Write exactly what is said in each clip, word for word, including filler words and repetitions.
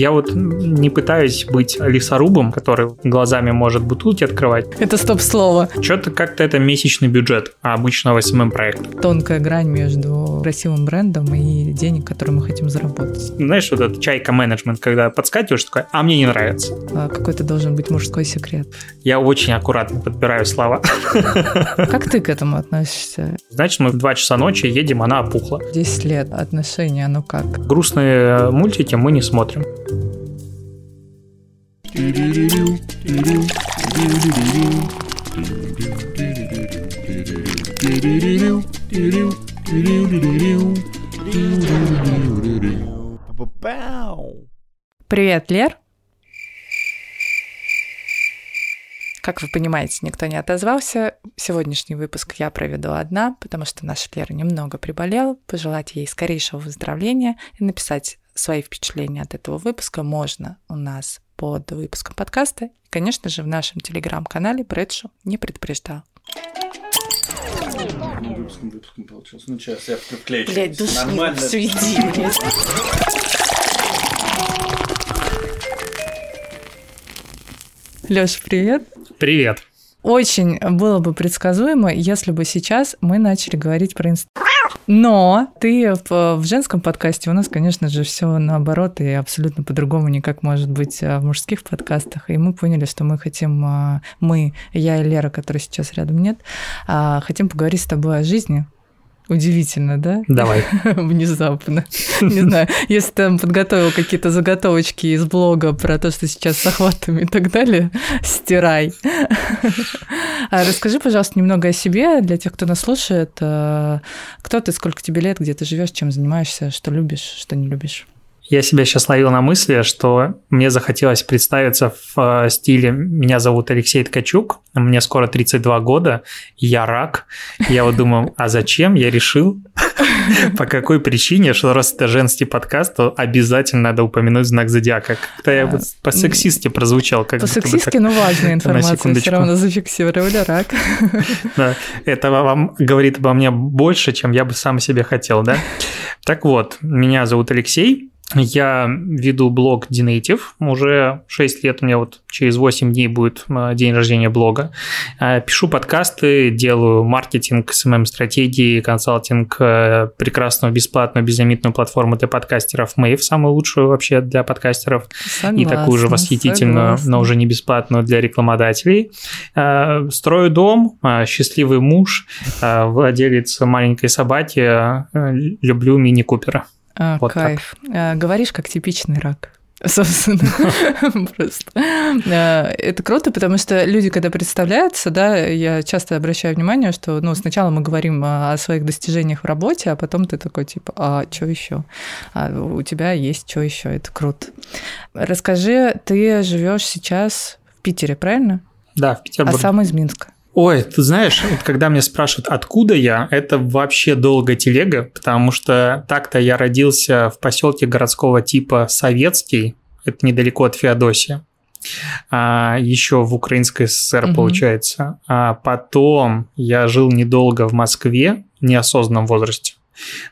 Я вот не пытаюсь быть лесорубом, который глазами может бутылки открывать. Это стоп-слово. Что-то как-то это месячный бюджет обычного эс эм эм-проекта. Тонкая грань между красивым брендом и денег, которые мы хотим заработать. Знаешь, вот этот чайка-менеджмент, когда подскакиваешь, такой, а мне не нравится. А какой-то должен быть мужской секрет. Я очень аккуратно подбираю слова. Как ты к этому относишься? Значит, мы в два часа ночи едем, она опухла. десять лет отношения, ну как? Грустные мультики мы не смотрим. Привет, Лер. Как вы понимаете, никто не отозвался. Сегодняшний выпуск я проведу одна, потому что наша Лера немного приболела. Пожелать ей скорейшего выздоровления и написать свои впечатления от этого выпуска можно у нас под выпуском подкаста. И, конечно же, в нашем телеграм-канале Брэдшу не предупреждал. Выпуском, выпуском получилось. Ну, сейчас я вклею. Блядь, душнило. Нормально. Всё, иди, блядь. Лёш, привет. Привет. Очень было бы предсказуемо, если бы сейчас мы начали говорить про Инстаграм. Но ты в женском подкасте у нас, конечно же, все наоборот и абсолютно по-другому никак может быть в мужских подкастах. И мы поняли, что мы хотим, мы, я и Лера, которой сейчас рядом нет, хотим поговорить с тобой о жизни. Удивительно, да? Давай. Внезапно. Не знаю, если ты подготовил какие-то заготовочки из блога про то, что сейчас с охватами и так далее, стирай. Расскажи, пожалуйста, немного о себе для тех, кто нас слушает. Кто ты, сколько тебе лет, где ты живешь, чем занимаешься, что любишь, что не любишь? Я себя сейчас ловил на мысли, что мне захотелось представиться в стиле «Меня зовут Алексей Ткачук, мне скоро тридцать два года, я рак». Я вот думаю, а зачем? Я решил, по какой причине, что раз это женский подкаст, то обязательно надо упомянуть знак зодиака. Как-то я вот по-сексистски прозвучал. По-сексистски, но важная информация, все равно зафиксировали рак. Это вам говорит обо мне больше, чем я бы сам себе хотел, да? Так вот, меня зовут Алексей. Я веду блог DeNative, уже шесть лет, у меня вот через восемь дней будет день рождения блога. Пишу подкасты, делаю маркетинг, эс эм эм-стратегии, консалтинг, прекрасную бесплатную безлимитную платформу для подкастеров Mave, самую лучшую вообще для подкастеров, согласна, и такую же восхитительную, согласна, но уже не бесплатную для рекламодателей. Строю дом, счастливый муж, владелец маленькой собаки, люблю мини-купера. А, вот кайф. А, говоришь, как типичный рак. Собственно, просто. Это круто, потому что люди, когда представляются, да, я часто обращаю внимание, что ну, сначала мы говорим о своих достижениях в работе, а потом ты такой, типа, а что еще? А у тебя есть что еще? Это круто. Расскажи, ты живешь сейчас в Питере, правильно? Да, в Петербурге. А сам из Минска. Ой, ты знаешь, вот когда меня спрашивают, откуда я, это вообще долгая телега, потому что так-то я родился в поселке городского типа Советский, это недалеко от Феодосии, а, еще в Украинской ССР, угу, получается. А потом я жил недолго в Москве, в неосознанном возрасте.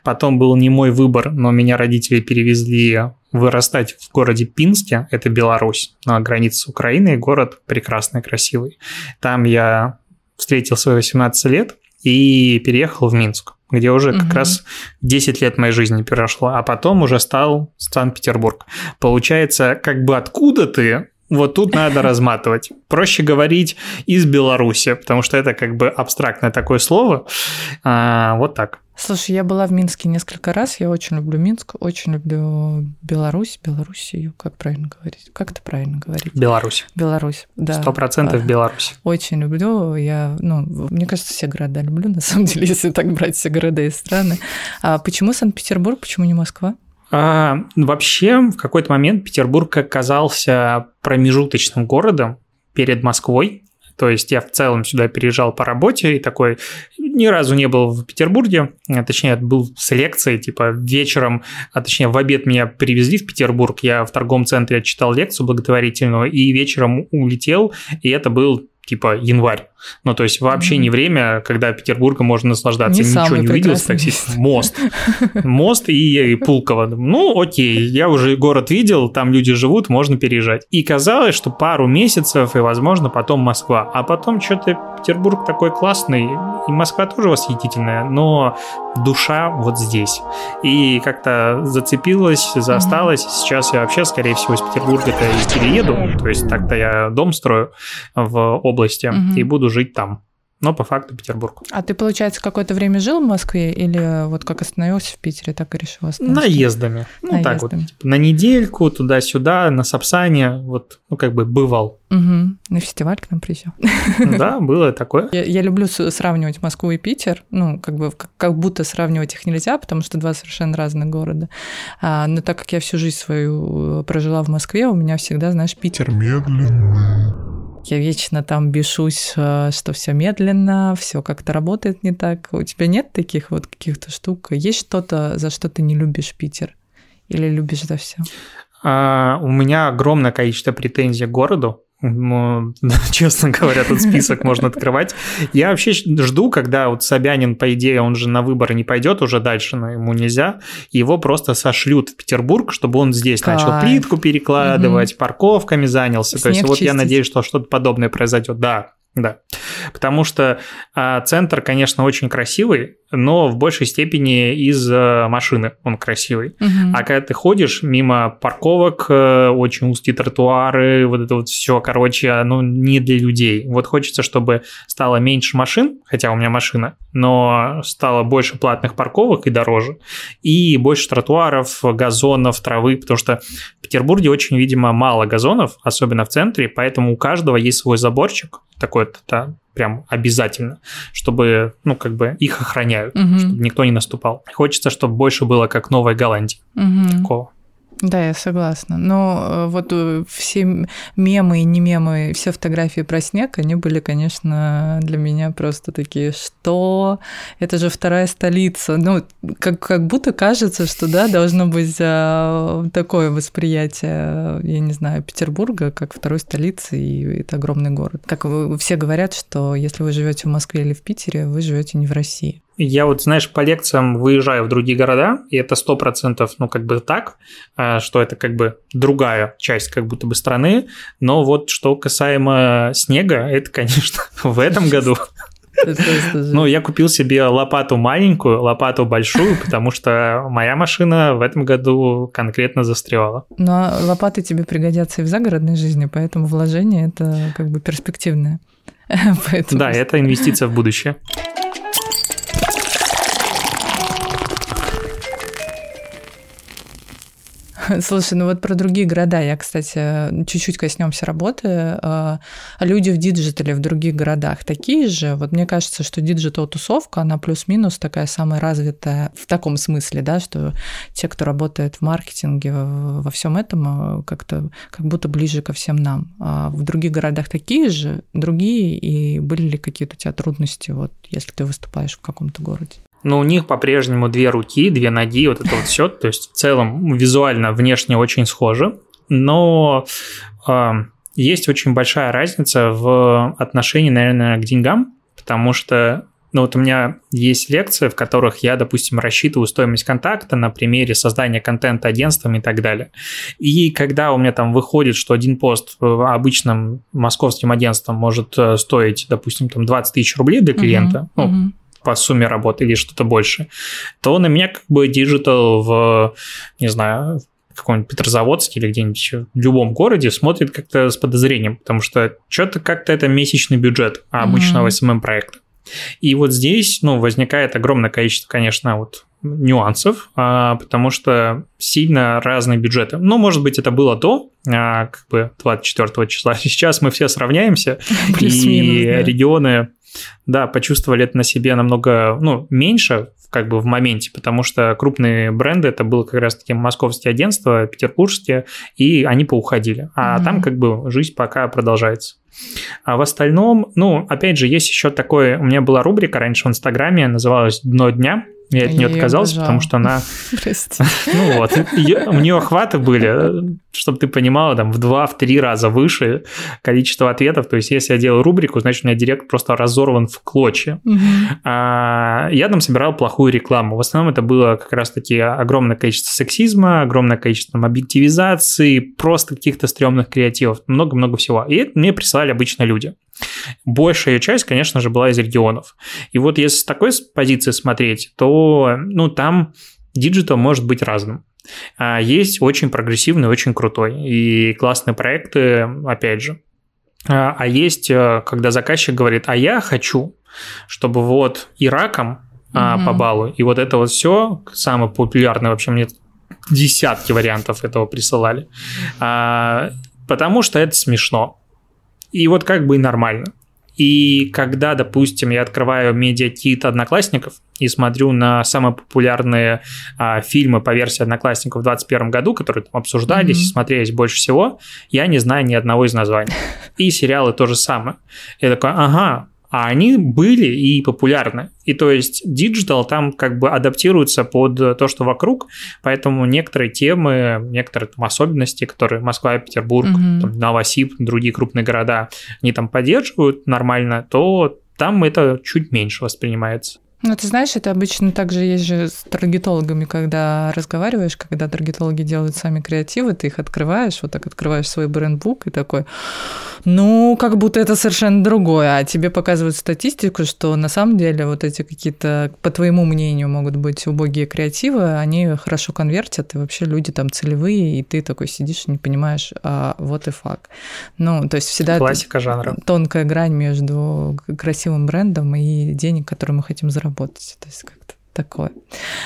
Потом был не мой выбор, но меня родители перевезли вырастать в городе Пинске, это Беларусь, на границе с Украиной, город прекрасный, красивый. Там я встретил свои восемнадцать лет и переехал в Минск, где уже как угу. раз десять лет моей жизни перешло, а потом уже стал Санкт-Петербург. Получается, как бы откуда ты, вот тут надо разматывать. Проще говорить из Беларуси, потому что это как бы абстрактное такое слово. А, вот так. Слушай, я была в Минске несколько раз, я очень люблю Минск, очень люблю Беларусь, Белоруссию, как правильно говорить? Как это правильно говорить? Беларусь. Беларусь, да. Сто процентов Беларусь. Очень люблю, я, ну, мне кажется, все города люблю, на самом деле, если так брать все города и страны. А почему Санкт-Петербург, почему не Москва? А, вообще, в какой-то момент Петербург оказался промежуточным городом перед Москвой. То есть я в целом сюда переезжал по работе и такой ни разу не был в Петербурге, точнее, был с лекцией, типа вечером, а точнее в обед меня привезли в Петербург, я в торговом центре читал лекцию благотворительную и вечером улетел, и это был типа январь. Ну, то есть вообще не время, когда Петербурга можно наслаждаться. Не Ничего не увидел с таксистом. Мост. Мост и, и Пулково. Ну, окей, я уже город видел, там люди живут, можно переезжать. И казалось, что пару месяцев, и, возможно, потом Москва. А потом что-то Петербург такой классный, и Москва тоже восхитительная, но душа вот здесь. И как-то зацепилась, заосталась. Сейчас я вообще, скорее всего, из Петербурга-то и перееду. То есть так-то я дом строю в области угу. и буду жить там. Но по факту Петербург. А ты, получается, какое-то время жил в Москве или вот как остановился в Питере, так и решил остановиться? Наездами. Ну, Наездами. так вот. Типа, на недельку, туда-сюда, на Сапсане, вот, ну, как бы бывал. Угу. На фестиваль к нам приезжал. Да, было такое. Я, я люблю сравнивать Москву и Питер. Ну, как бы как будто сравнивать их нельзя, потому что два совершенно разных города. А, но так как я всю жизнь свою прожила в Москве, у меня всегда, знаешь, Питер медленный. Я вечно там бешусь, что все медленно, все как-то работает не так. У тебя нет таких вот каких-то штук? Есть что-то, за что ты не любишь Питер? Или любишь за все? А, у меня огромное количество претензий к городу. Ну, честно говоря, этот список можно открывать. Я вообще жду, когда вот Собянин, по идее, он же на выборы не пойдет уже дальше, но ему нельзя. Его просто сошлют в Петербург, чтобы он здесь Кайф. начал плитку перекладывать, угу. парковками занялся. Снег То есть вот чистить. Я надеюсь, что что-то подобное произойдет. Да, да. Потому что а, центр, конечно, очень красивый, но в большей степени из машины он красивый. Угу. А когда ты ходишь мимо парковок, очень узкие тротуары, вот это вот все, короче, оно не для людей. Вот хочется, чтобы стало меньше машин, хотя у меня машина, но стало больше платных парковок и дороже, и больше тротуаров, газонов, травы, потому что в Петербурге очень, видимо, мало газонов, особенно в центре, поэтому у каждого есть свой заборчик, такой-то, да, прям обязательно, чтобы, ну, как бы их охраняют, угу. чтобы никто не наступал. Хочется, чтобы больше было, как Новая Голландия. Угу. Такого. Да, я согласна. Но вот все мемы и не мемы, все фотографии про снег, они были, конечно, для меня просто такие, что? Это же вторая столица. Ну, как, как будто кажется, что, да, должно быть такое восприятие, я не знаю, Петербурга как второй столицы, и это огромный город. Как все говорят, что если вы живете в Москве или в Питере, вы живете не в России. Я вот, знаешь, по лекциям выезжаю в другие города, и это сто процентов, ну, как бы так, что это как бы другая часть как будто бы страны, но вот что касаемо снега, это, конечно, в этом году... Ну, я купил себе лопату маленькую, лопату большую, потому что моя машина в этом году конкретно застревала. Но лопаты тебе пригодятся и в загородной жизни, поэтому вложение – это как бы перспективное. Да, это инвестиция в будущее. Слушай, ну вот про другие города. Я, кстати, чуть-чуть коснемся работы. Люди в диджитале в других городах такие же. Вот мне кажется, что диджитал-тусовка, она плюс-минус такая самая развитая в таком смысле, да, что те, кто работает в маркетинге, во всем этом, как-то как будто ближе ко всем нам. А в других городах такие же, другие, и были ли какие-то у тебя трудности, вот, если ты выступаешь в каком-то городе? Но у них по-прежнему две руки, две ноги, вот это вот все. То есть в целом визуально, внешне очень схоже, но э, есть очень большая разница в отношении, наверное, к деньгам, потому что, ну вот у меня есть лекции, в которых я, допустим, рассчитываю стоимость контакта на примере создания контента агентством и так далее. И когда у меня там выходит, что один пост обычным московским агентством может стоить, допустим, там двадцать тысяч рублей для клиента, mm-hmm. ну, по сумме работы или что-то больше, то на меня как бы диджитал в, не знаю, в каком-нибудь Петрозаводске или где-нибудь в любом городе смотрит как-то с подозрением, потому что что-то как-то это месячный бюджет обычного mm-hmm. эс эм эм-проекта. И вот здесь, ну, возникает огромное количество, конечно, вот нюансов, потому что сильно разные бюджеты. Ну, может быть, это было до, как бы, двадцать четвёртого числа. Сейчас мы все сравняемся, и регионы... Да, почувствовали это на себе намного, ну, меньше, как бы в моменте, потому что крупные бренды, это было как раз-таки московские агентства, петербургские, и они поуходили. А mm-hmm. там как бы жизнь пока продолжается. А в остальном, ну, опять же, есть еще такое, у меня была рубрика раньше в Инстаграме, называлась «Дно дня». Я от нее отказался, обожала. Потому что она... Ну вот, ее, у нее охваты были, чтобы ты понимала, там, в два, в три раза выше количество ответов. То есть, если я делаю рубрику, значит, у меня директ просто разорван в клочья. Угу. А, я там собирал плохую рекламу. В основном это было как раз-таки огромное количество сексизма, огромное количество объективизации, просто каких-то стрёмных креативов, много-много всего. И это мне присылали обычно люди. Большая ее часть, конечно же, была из регионов. И вот если с такой позиции смотреть, то ну, там диджитал может быть разным. А есть очень прогрессивный, очень крутой и классные проекты, опять же. А есть, когда заказчик говорит, а я хочу, чтобы вот Ираком mm-hmm. по баллу, и вот это вот все, самое популярное, вообще мне десятки вариантов этого присылали, а, потому что это смешно. И вот как бы и нормально. И когда, допустим, я открываю медиакит «Одноклассников» и смотрю на самые популярные а, фильмы по версии «Одноклассников» в двадцать первом году, которые там обсуждались mm-hmm. и смотрелись больше всего, я не знаю ни одного из названий. И сериалы то же самое. Я такой, ага, а они были и популярны. И то есть диджитал там как бы адаптируется под то, что вокруг, поэтому некоторые темы, некоторые там особенности, которые Москва, Петербург, mm-hmm. там, Новосиб, другие крупные города, они там поддерживают нормально, то там это чуть меньше воспринимается. Ну, ты знаешь, это обычно также есть же с таргетологами, когда разговариваешь, когда таргетологи делают сами креативы, ты их открываешь, вот так открываешь свой брендбук и такой, ну, как будто это совершенно другое, а тебе показывают статистику, что на самом деле вот эти какие-то, по твоему мнению, могут быть убогие креативы, они хорошо конвертят, и вообще люди там целевые, и ты такой сидишь и не понимаешь, а вот и факт. Ну, то есть всегда классика жанра. Тонкая грань между красивым брендом и денег, которые мы хотим заработать. Работать, то есть как-то такое.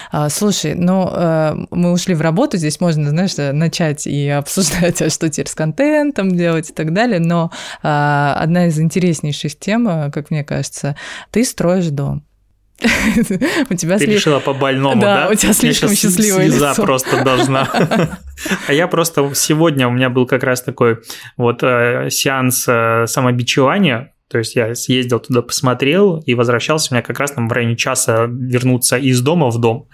А, слушай, ну, э, мы ушли в работу, здесь можно, знаешь, начать и обсуждать, а что теперь с контентом делать и так далее, но э, одна из интереснейших тем, как мне кажется, ты строишь дом. У тебя ты слив... решила по-больному, да? Да, у тебя слишком счастливое лицо. Слеза просто должна. А я просто сегодня, у меня был как раз такой вот сеанс самобичевания. То есть я съездил туда, посмотрел и возвращался. У меня как раз там в районе часа вернуться из дома в дом.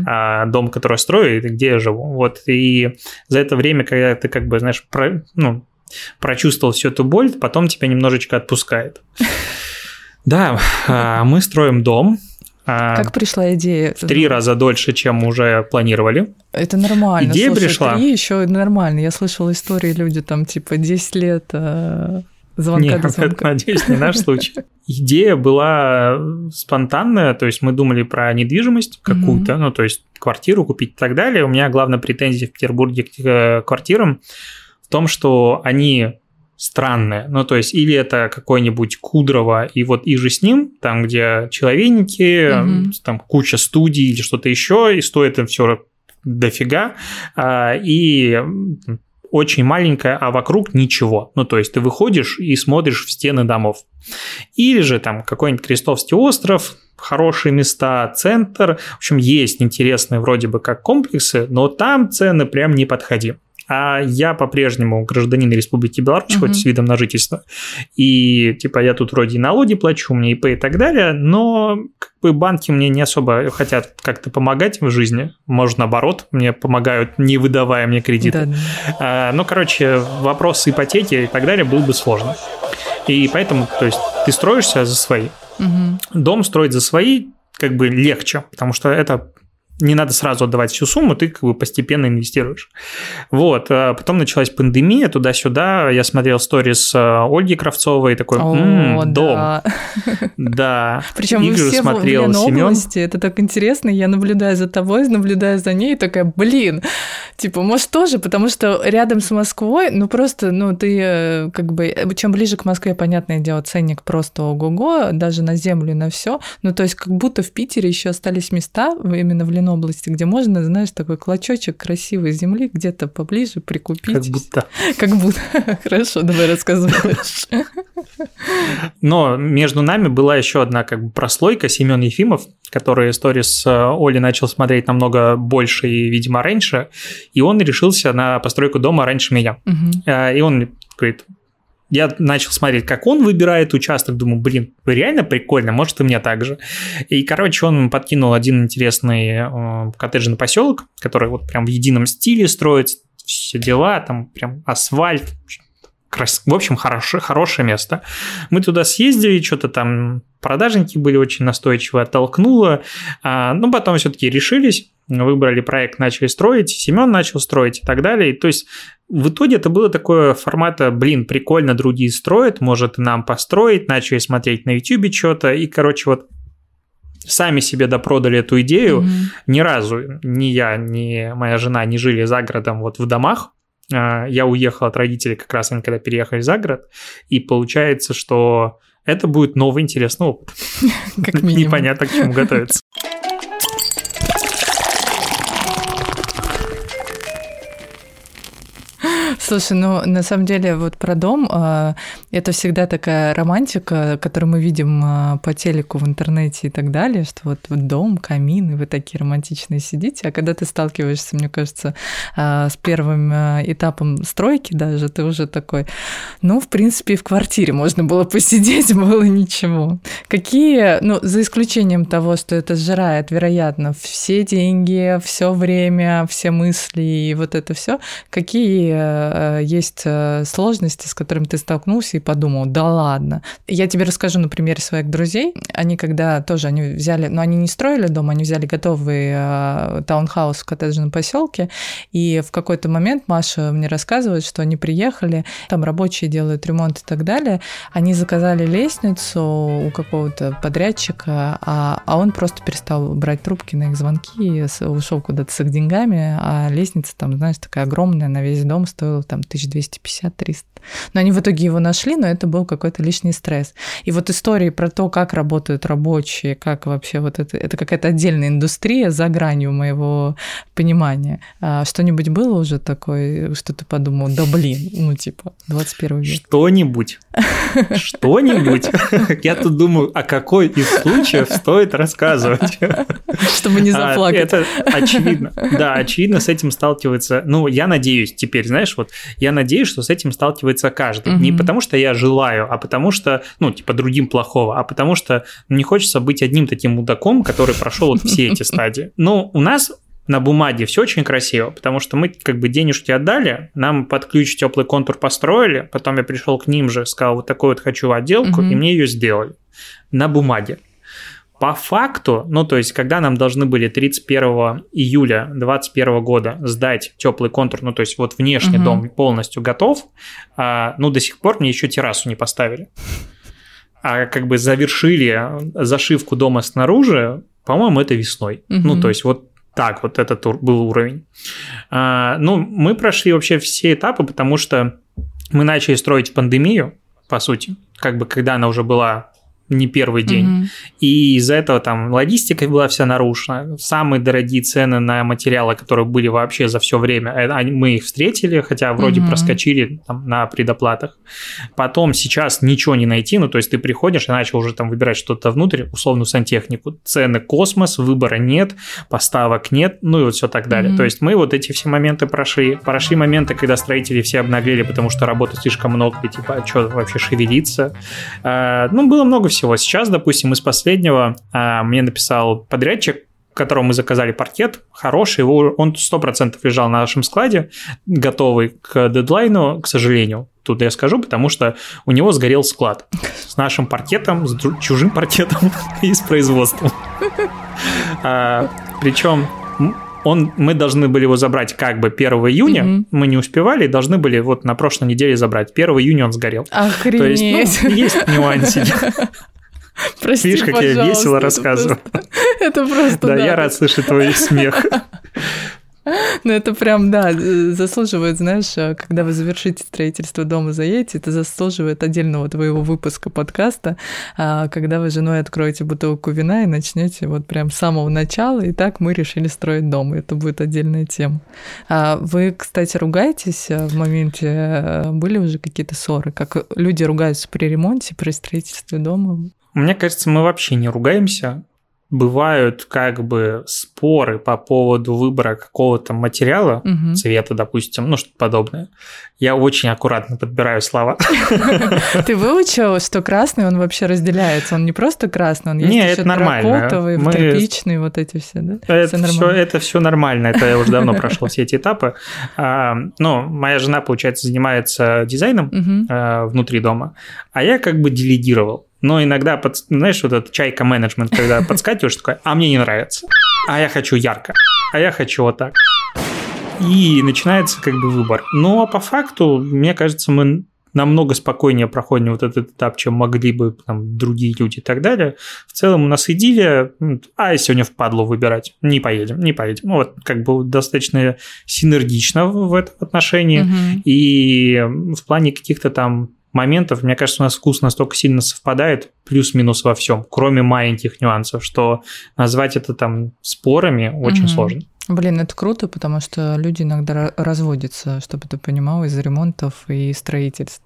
Mm-hmm. Дом, который я строю, и где я живу. Вот. И за это время, когда ты как бы, знаешь, про, ну, прочувствовал всю эту боль, потом тебя немножечко отпускает. Да, мы строим дом. Как пришла идея? В три раза дольше, чем уже планировали. Это нормально. Идея Слушай, пришла. три еще нормально. Я слышала истории, люди там типа десять лет... Звонка Нет, это, надеюсь, не наш случай. Идея была спонтанная, то есть мы думали про недвижимость какую-то, mm-hmm. ну, то есть квартиру купить и так далее. У меня главная претензия в Петербурге к квартирам в том, что они странные. Ну, то есть или это какой-нибудь Кудрово, и вот и же с ним, там, где человейники, mm-hmm. там куча студий или что-то еще, и стоит им все дофига, и... очень маленькая, а вокруг ничего. Ну, то есть ты выходишь и смотришь в стены домов. Или же там какой-нибудь Крестовский остров, хорошие места, центр. В общем, есть интересные вроде бы как комплексы, но там цены прям не подходи. А я по-прежнему гражданин Республики Беларусь, угу. хоть с видом на жительство. И типа я тут вроде и налоги плачу, у меня ИП и так далее, но... банки мне не особо хотят как-то помогать в жизни. Может, наоборот, мне помогают, не выдавая мне кредиты. Да, да. А, ну, короче, вопрос ипотеки и так далее был бы сложно. И поэтому, то есть, ты строишься за свои. Угу. Дом строить за свои как бы легче, потому что это... не надо сразу отдавать всю сумму, ты как бы постепенно инвестируешь. Вот. Потом началась пандемия, туда-сюда. Я смотрел сторис Ольги Кравцовой и такой, м-м, дом. Да. да. Причем мы все в Ленобласти, это так интересно. Я наблюдаю за тобой, наблюдаю за ней и такая, блин, типа, может, тоже, потому что рядом с Москвой, ну, просто, ну, ты как бы, чем ближе к Москве, понятное дело, ценник просто ого-го, даже на землю и на все. Ну, то есть, как будто в Питере еще остались места именно в Ленобласти, области, где можно, знаешь, такой клочочек красивой земли где-то поближе прикупить. Как будто. Как будто. Хорошо, давай рассказываешь. Но между нами была еще одна как бы прослойка, Семен Ефимов, который сторис Оли начал смотреть намного больше и, видимо, раньше, и он решился на постройку дома раньше меня. Угу. И он говорит... я начал смотреть, как он выбирает участок, думаю, блин, реально прикольно, может и мне так же. И, короче, он подкинул один интересный э, коттеджный поселок, который вот прям в едином стиле строится, все дела, там прям асфальт, крас... в общем, хорошее, хорошее место. Мы туда съездили, что-то там продажники были очень настойчивы, оттолкнуло, а, но потом все-таки решились, выбрали проект, начали строить, Семен начал строить и так далее. То есть в итоге это было такое формата, блин, прикольно, другие строят, может, нам построить, начали смотреть на YouTube что-то, и, короче, вот сами себе допродали эту идею. Mm-hmm. Ни разу ни я, ни моя жена не жили за городом вот в домах. Я уехал от родителей как раз, они когда переехали за город, и получается, что это будет новый интересный опыт. Как минимум. Непонятно, к чему готовиться. Слушай, ну, на самом деле, вот про дом, э, это всегда такая романтика, которую мы видим э, по телеку, в интернете и так далее, что вот, вот дом, камин, и вы такие романтичные сидите, а когда ты сталкиваешься, мне кажется, э, с первым э, этапом стройки даже, ты уже такой, ну, в принципе, и в квартире можно было посидеть, было ничего. Какие, ну, за исключением того, что это сжирает, вероятно, все деньги, все время, все мысли и вот это все, какие... есть сложности, с которыми ты столкнулся и подумал, да ладно. Я тебе расскажу на примере своих друзей. Они когда тоже, они взяли, но они не строили дом, они взяли готовый таунхаус в коттеджном поселке, и в какой-то момент Маша мне рассказывает, что они приехали, там рабочие делают ремонт и так далее, они заказали лестницу у какого-то подрядчика, а, а он просто перестал брать трубки на их звонки, ушел куда-то с их деньгами, а лестница там, знаешь, такая огромная, на весь дом стоила там тысяча двести пятьдесят - триста. Но они в итоге его нашли, но это был какой-то лишний стресс. И вот истории про то, как работают рабочие, как вообще вот это, это какая-то отдельная индустрия за гранью моего понимания. Что-нибудь было уже такое, что ты подумал, да блин, ну типа двадцать первый век. Что-нибудь. Что-нибудь. Я тут думаю, о какой из случаев стоит рассказывать. Чтобы не заплакать. Это очевидно. Да, очевидно, с этим сталкивается. Ну, я надеюсь теперь, знаешь, вот я надеюсь, что с этим сталкивается каждый. Угу. Не потому, что я желаю, а потому что, ну, типа, другим плохого, а потому что не хочется быть одним таким мудаком, который прошел вот все эти стадии. Но у нас на бумаге все очень красиво, потому что мы как бы денежки отдали, нам под ключ теплый контур построили, потом я пришел к ним же, сказал, вот такую вот хочу отделку, угу. и мне ее сделали. На бумаге. По факту, ну, то есть, когда нам должны были тридцать первого июля две тысячи двадцать первого года сдать теплый контур, ну, то есть, вот внешний угу. дом полностью готов, а, ну, до сих пор мне еще террасу не поставили. А как бы завершили зашивку дома снаружи, по-моему, это весной. Угу. Ну, то есть, вот так вот этот был уровень. А, ну, мы прошли вообще все этапы, потому что мы начали строить пандемию, по сути, как бы, когда она уже была... не первый день, mm-hmm. и из-за этого там логистика была вся нарушена, самые дорогие цены на материалы, которые были вообще за все время, мы их встретили, хотя вроде mm-hmm. проскочили там, на предоплатах, потом сейчас ничего не найти, ну то есть ты приходишь и начал уже там выбирать что-то внутрь, условную сантехнику, цены космос, выбора нет, поставок нет, ну и вот все так далее, mm-hmm. то есть мы вот эти все моменты прошли, прошли моменты, когда строители все обнаглели, потому что работы слишком много, и типа, а что вообще шевелиться, а, ну было много всего. Всего. Сейчас, допустим, из последнего а, мне написал подрядчик, которому мы заказали паркет, хороший, его, он сто процентов лежал на нашем складе, готовый к дедлайну, к сожалению. Тут я скажу, потому что у него сгорел склад с нашим паркетом, с дру- чужим паркетом и с производством. А, причем... Он, мы должны были его забрать как бы первого июня, mm-hmm. мы не успевали, должны были вот на прошлой неделе забрать. первого июня он сгорел. Охренеть. То есть, ну, есть нюансики. Прости, видишь, как я весело рассказываю. Это просто... Да, я рад слышать твой смех. Ну, это прям, да, заслуживает, знаешь, когда вы завершите строительство дома, заедете, это заслуживает отдельного твоего выпуска подкаста, когда вы с женой откроете бутылку вина и начнете вот прям с самого начала, и так мы решили строить дом, это будет отдельная тема. Вы, кстати, ругаетесь в моменте, были уже какие-то ссоры, как люди ругаются при ремонте, при строительстве дома? Мне кажется, мы вообще не ругаемся. бывают как бы споры по поводу выбора какого-то материала, угу. цвета, допустим, ну, что-то подобное. Я очень аккуратно подбираю слова. Ты выучила, что красный, он вообще разделяется? Он не просто красный, он есть еще терракотовый, тряпичный, вот эти все, да? Это все нормально, это я уже давно прошла все эти этапы. Ну, моя жена, получается, занимается дизайном внутри дома, а я как бы делегировал. Но иногда, под, знаешь, вот этот чайка-менеджмент, когда подскакиваешь, такой, а мне не нравится, а я хочу ярко, а я хочу вот так. И начинается как бы выбор. Но по факту, мне кажется, мы намного спокойнее проходим вот этот этап, чем могли бы там, другие люди и так далее. В целом у нас идиллия, а я сегодня впадлу выбирать, не поедем, не поедем. Ну, вот как бы достаточно синергично в этом отношении. Mm-hmm. И в плане каких-то там... моментов, мне кажется, у нас вкус настолько сильно совпадает, плюс-минус во всем, кроме маленьких нюансов, что назвать это там спорами очень угу. сложно. Блин, это круто, потому что люди иногда разводятся, чтобы ты понимал, из-за ремонтов и строительств.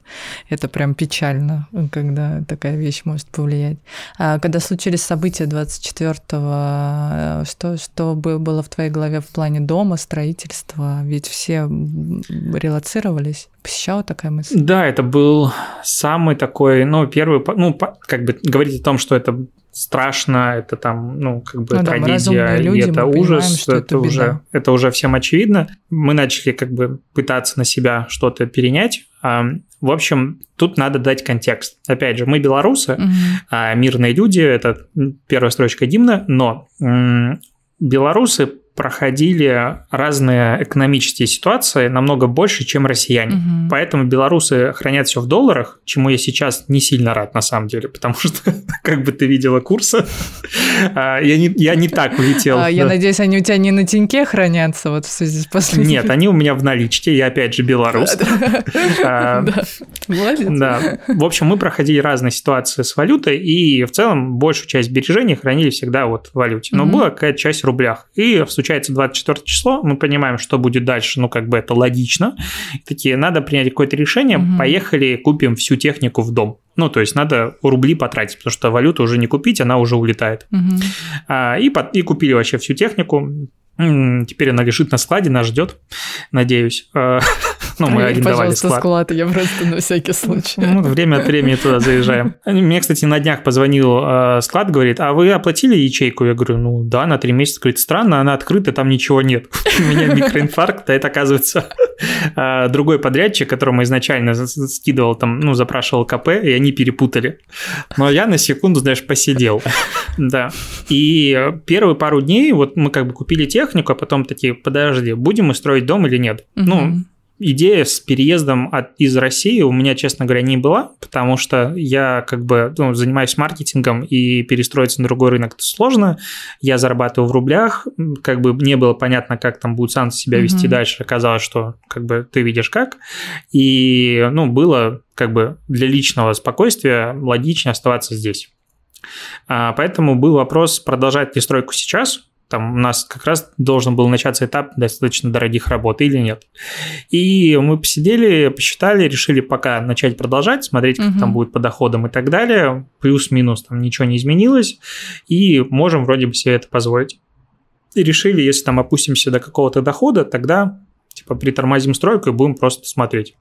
Это прям печально, когда такая вещь может повлиять. А когда случились события двадцать четвёртого, что, что было в твоей голове в плане дома, строительства? Ведь все релоцировались. Посещала такая мысль? Да, это был самый такой, ну, первый, ну, как бы говорить о том, что это... страшно, это там, ну, как бы ну, трагедия, да, люди, и это ужас, понимаем, что это, это, уже, это уже всем очевидно. Мы начали как бы пытаться на себя что-то перенять. В общем, тут надо дать контекст. Опять же, мы белорусы, mm-hmm. мирные люди, это первая строчка гимна, но белорусы проходили разные экономические ситуации намного больше, чем россияне. Угу. Поэтому белорусы хранят все в долларах, чему я сейчас не сильно рад, на самом деле, потому что, как бы ты видела курсы, я не, я не так улетел. А, я да. надеюсь, они у тебя не на теньке хранятся вот в связи с последним? Нет, они у меня в наличке, я опять же белорус. Да, молодец. В общем, мы проходили разные ситуации с валютой, и в целом большую часть сбережений хранили всегда вот в валюте. Но была какая-то часть в рублях, и в случае двадцать четвёртое число, мы понимаем, что будет дальше, ну, как бы это логично. Такие, надо принять какое-то решение, угу. поехали, купим всю технику в дом. Ну, то есть, надо рубли потратить, потому что валюту уже не купить, она уже улетает. Угу. А, и, и купили вообще всю технику. Теперь она лежит на складе, нас ждет, надеюсь. Ну, мы арендовали склад. склад, я просто на всякий случай. Ну, время от времени туда заезжаем. Мне, кстати, на днях позвонил э, склад, говорит, а вы оплатили ячейку? Я говорю, ну да, на три месяца. Говорит, странно, она открыта, там ничего нет. У меня микроинфаркт, а это, оказывается, э, другой подрядчик, которому изначально скидывал там, ну, запрашивал ка пэ, и они перепутали. Но я на секунду, знаешь, посидел. Да. И первые пару дней вот мы как бы купили технику, а потом такие, подожди, будем мы строить дом или нет? Угу. Ну, идея с переездом от, из России у меня, честно говоря, не была, потому что я как бы ну, занимаюсь маркетингом, и перестроиться на другой рынок это сложно. Я зарабатываю в рублях, как бы не было понятно, как там будут санкции себя вести mm-hmm. дальше. Оказалось, что как бы ты видишь как. И ну, было как бы для личного спокойствия логично оставаться здесь. А, поэтому был вопрос, продолжать ли стройку сейчас. Там у нас как раз должен был начаться этап достаточно дорогих работ или нет. И мы посидели, посчитали, решили пока начать продолжать, смотреть, как угу. там будет по доходам и так далее. Плюс-минус там ничего не изменилось. И можем вроде бы себе это позволить. И решили, если там опустимся до какого-то дохода, тогда типа притормозим стройку и будем просто смотреть.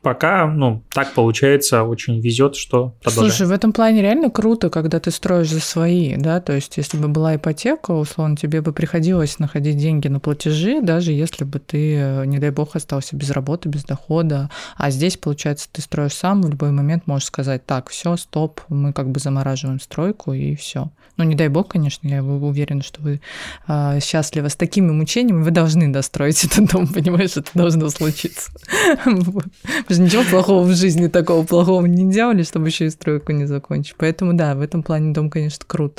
Пока, ну, так получается, очень везет, что продолжаем. Слушай, в этом плане реально круто, когда ты строишь за свои, да, то есть если бы была ипотека, условно, тебе бы приходилось находить деньги на платежи, даже если бы ты, не дай бог, остался без работы, без дохода, а здесь, получается, ты строишь сам, в любой момент можешь сказать, так, все, стоп, мы как бы замораживаем стройку и все. Ну, не дай бог, конечно, я уверена, что вы э, счастливы с такими мучениями, вы должны достроить этот дом, понимаешь, это должно случиться. Потому что ничего плохого в жизни, такого плохого не делали, чтобы еще и стройку не закончить. Поэтому да, в этом плане дом, конечно, крут.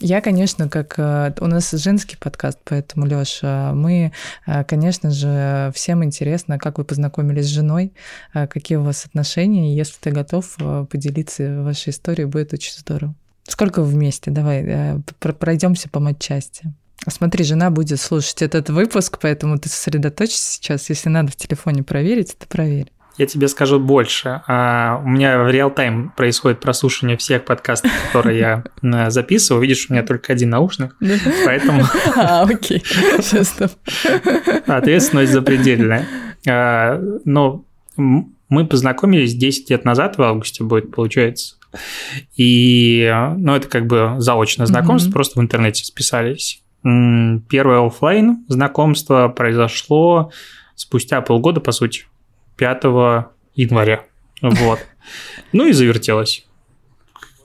Я, конечно, как... У нас женский подкаст, поэтому, Лёша, мы, конечно же, всем интересно, как вы познакомились с женой, какие у вас отношения. Если ты готов поделиться вашей историей, будет очень здорово. Сколько вы вместе? Давай пройдемся по матчасти. Смотри, жена будет слушать этот выпуск, поэтому ты сосредоточься сейчас. Если надо в телефоне проверить, ты проверь. Я тебе скажу больше. У меня в реал-тайм происходит прослушивание всех подкастов, которые я записываю. Видишь, у меня только один наушник, поэтому... А, окей. Ответственность запредельная. Но мы познакомились десять лет назад, в августе будет, получается. И, ну, это как бы заочное знакомство, просто в интернете списались. Первое офлайн знакомство произошло спустя полгода, по сути. пятого января, вот. Ну и завертелось.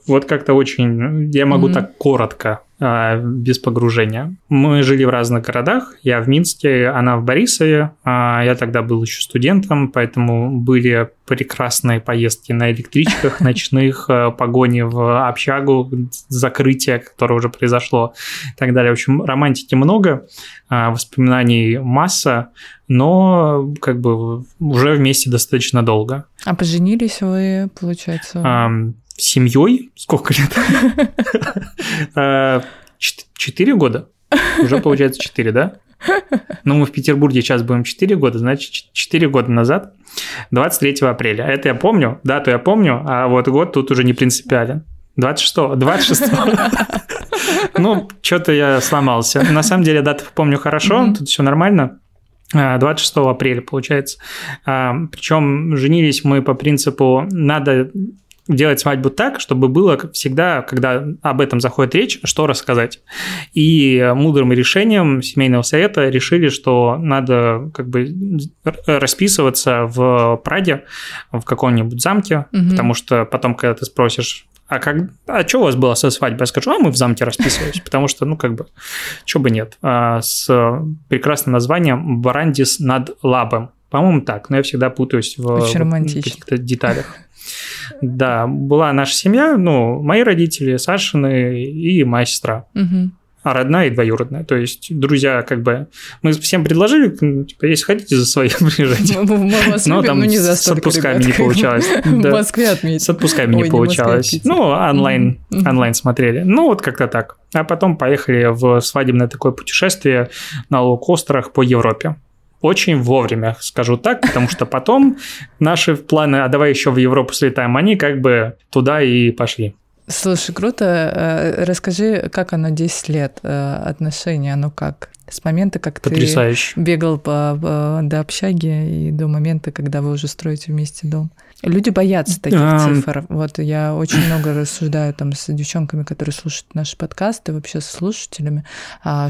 Вот как-то очень, я могу mm-hmm. так коротко, без погружения. Мы жили в разных городах, я в Минске, она в Борисове, я тогда был еще студентом, поэтому были прекрасные поездки на электричках ночных, погони в общагу, закрытие, которое уже произошло и так далее. В общем, романтики много, воспоминаний масса, но как бы уже вместе достаточно долго. А поженились вы, получается? А, с семьей? Сколько лет? Четыре года. Уже получается четыре, да? Ну, мы в Петербурге сейчас будем четыре года, значит, четыре года назад, двадцать третьего апреля. Это я помню, дату я помню, а вот год тут уже не принципиален. двадцать шестого. двадцать шестого. Ну, что-то я сломался. На самом деле, дату помню хорошо, тут все нормально. двадцать шестого апреля, получается. Причем женились мы по принципу «надо делать свадьбу так, чтобы было всегда, когда об этом заходит речь, что рассказать». И мудрым решением семейного совета решили, что надо как бы расписываться в Праге, в каком-нибудь замке, угу. потому что потом, когда ты спросишь, а, как, а что у вас было со свадьбой? Я скажу, а мы в замке расписывались, потому что, ну, как бы, чего бы нет. С прекрасным названием «Барандис над Лабом». По-моему, так, но я всегда путаюсь в каких-то деталях. Да, была наша семья, ну, мои родители, Сашины и моя сестра, угу. родная и двоюродная, то есть друзья, как бы, мы всем предложили, типа, если хотите, за свои приезжайте, мы, мы вас но любим, там ну, не за столько, с отпусками ребят, не получалось, да. В Москве отметить, с отпусками Ой, не получалось, не ну, онлайн, угу. онлайн смотрели, ну, вот как-то так, а потом поехали в свадебное такое путешествие на лоукостерах по Европе. Очень вовремя, скажу так, потому что потом наши планы, а давай еще в Европу слетаем, они как бы туда и пошли. Слушай, круто. Расскажи, как оно десять лет, отношение, оно как? С момента, как Потрясающе. Ты бегал по, до общаги и до момента, когда вы уже строите вместе дом. Люди боятся таких um... цифр. Вот я очень много рассуждаю там с девчонками, которые слушают наши подкасты, вообще с слушателями,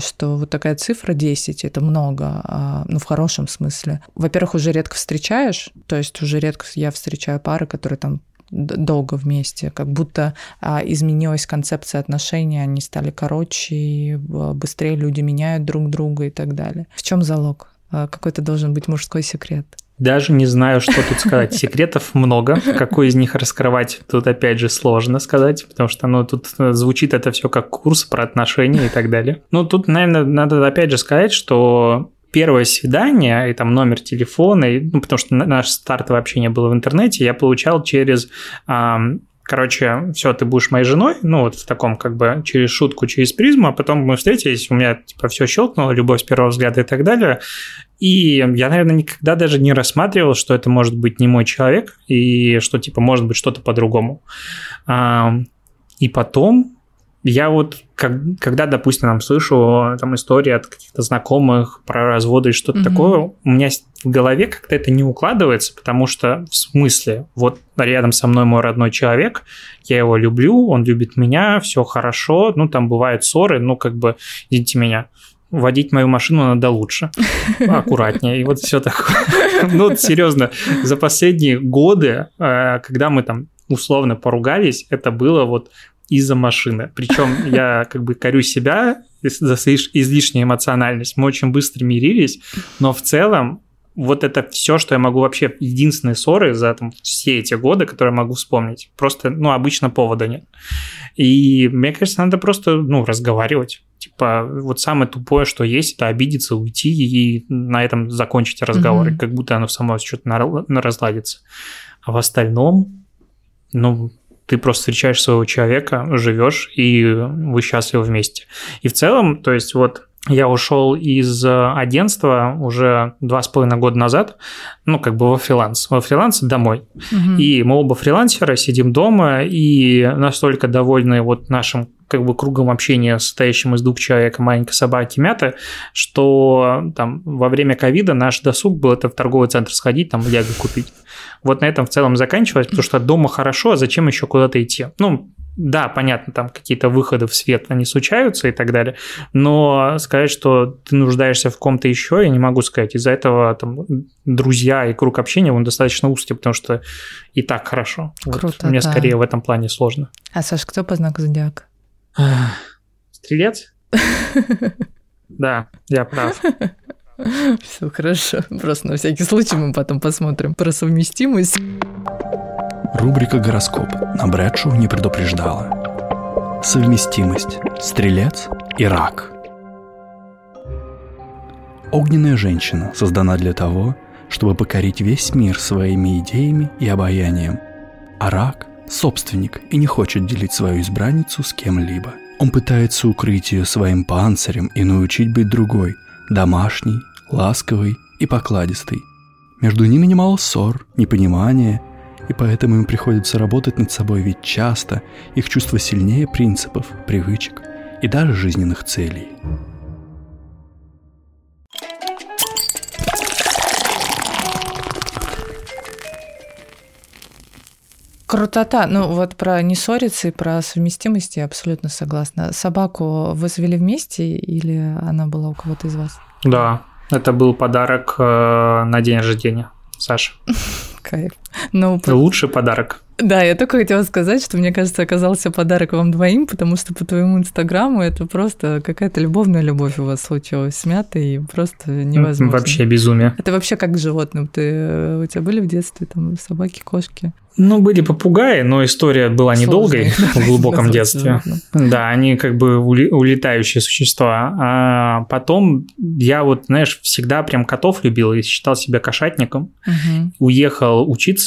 что вот такая цифра десять – это много, ну, в хорошем смысле. Во-первых, уже редко встречаешь, то есть уже редко я встречаю пары, которые там долго вместе, как будто а, изменилась концепция отношений, они стали короче, и быстрее люди меняют друг друга и так далее. В чем залог? А, какой-то должен быть мужской секрет. Даже не знаю, что тут сказать. Секретов много. Какой из них раскрывать, тут опять же сложно сказать, потому что ну, тут звучит это все как курс про отношения и так далее. Ну, тут, наверное, надо опять же сказать, что первое свидание, и там номер телефона, и, ну, потому что наше стартовое общение было в интернете, я получал через, э, короче, все, ты будешь моей женой, ну, вот в таком как бы через шутку, через призму, а потом мы встретились, у меня типа все щелкнуло, любовь с первого взгляда и так далее. И я, наверное, никогда даже не рассматривал, что это может быть не мой человек, и что типа может быть что-то по-другому. Э, и потом... Я вот, как, когда, допустим, там, слышу там, истории от каких-то знакомых про разводы и что-то mm-hmm. такое, у меня в голове как-то это не укладывается, потому что, в смысле, вот рядом со мной мой родной человек, я его люблю, он любит меня, все хорошо, ну, там бывают ссоры, ну, как бы, извините меня, водить мою машину надо лучше, аккуратнее, и вот все такое. Ну, вот серьезно, за последние годы, когда мы там условно поругались, это было вот... из-за машины. Причем я как бы корю себя за излишнюю эмоциональность. Мы очень быстро мирились, но в целом вот это все, что я могу вообще... Единственные ссоры за там, все эти годы, которые я могу вспомнить. Просто, ну, обычно повода нет. И мне кажется, надо просто, ну, разговаривать. Типа, вот самое тупое, что есть, это обидеться, уйти и на этом закончить разговор. Mm-hmm. Как будто оно само что-то разладится. А в остальном, ну... Ты просто встречаешь своего человека, живешь, и вы счастливы вместе. И в целом, то есть вот Я ушел из агентства уже два с половиной года назад, ну, как бы во фриланс, во фриланс домой. Угу. И мы оба фрилансеры, сидим дома и настолько довольны вот нашим как бы кругом общения, состоящим из двух человек, маленькой собаки Мяты, что там во время ковида наш досуг был это в торговый центр сходить, там лего купить. Вот на этом в целом заканчивалось, потому что дома хорошо, а зачем еще куда-то идти? Ну, да, понятно, там какие-то выходы в свет, они случаются и так далее, но сказать, что ты нуждаешься в ком-то еще, я не могу сказать. Из-за этого там друзья и круг общения, он достаточно узкий, потому что и так хорошо. Круто, вот. Мне да. скорее в этом плане сложно. А, Саш, кто по знаку зодиака? Стрелец? Да, я прав. Все хорошо. Просто на всякий случай мы потом посмотрим про совместимость. Рубрика «Гороскоп» на Брэдшу не предупреждала. Совместимость. Стрелец и рак. Огненная женщина создана для того, чтобы покорить весь мир своими идеями и обаянием. А рак – собственник и не хочет делить свою избранницу с кем-либо. Он пытается укрыть ее своим панцирем и научить быть другой – домашней, ласковой и покладистой. Между ними немало ссор, непонимания – и поэтому им приходится работать над собой, ведь часто их чувства сильнее принципов, привычек и даже жизненных целей. Крутота. Ну вот про не ссориться и про совместимость я абсолютно согласна. Собаку вы завели вместе или она была у кого-то из вас? Да, это был подарок на день рождения, Саша. Кайф. Но... Лучший подарок. Да, я только хотела сказать, что, мне кажется, оказался подарок вам двоим, потому что по твоему инстаграму это просто какая-то любовная любовь у вас случилась с Мятой, и просто невозможно. Вообще безумие. Это вообще как к животным. Ты, у тебя были в детстве там собаки, кошки? Ну, были попугаи, но история была недолгой в глубоком детстве. Да, они как бы улетающие существа. А потом я вот, знаешь, всегда прям котов любил и считал себя кошатником. Уехал учиться.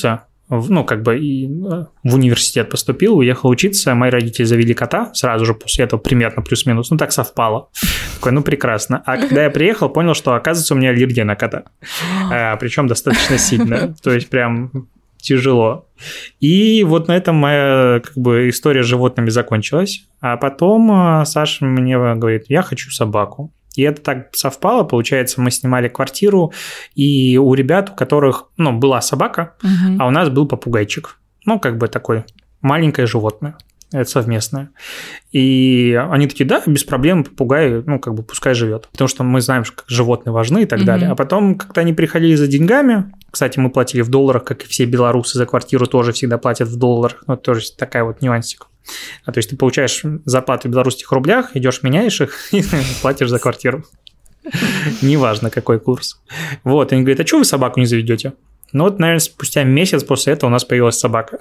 В, ну, как бы и в университет поступил, уехал учиться, мои родители завели кота сразу же после этого, примерно плюс-минус, ну, так совпало. Такой, ну, прекрасно. А когда я приехал, понял, что, оказывается, у меня аллергия на кота, а, причем достаточно сильная, то есть прям тяжело. И вот на этом моя, как бы, история с животными закончилась, а потом Саша мне говорит, я хочу собаку. И это так совпало, получается, мы снимали квартиру, и у ребят, у которых, ну, была собака, угу. а у нас был попугайчик, ну, как бы такое маленькое животное, это совместное. И они такие, да, без проблем, попугай, ну, как бы пускай живет, потому что мы знаем, как животные важны и так угу. далее. А потом, когда они приходили за деньгами, кстати, мы платили в долларах, как и все белорусы за квартиру тоже всегда платят в долларах, ну, тоже такая вот нюансика. А то есть ты получаешь зарплату в белорусских рублях, идешь, меняешь их и платишь за квартиру. Неважно, какой курс. Вот, они говорят, а что вы собаку не заведете? Ну вот, наверное, спустя месяц после этого у нас появилась собака.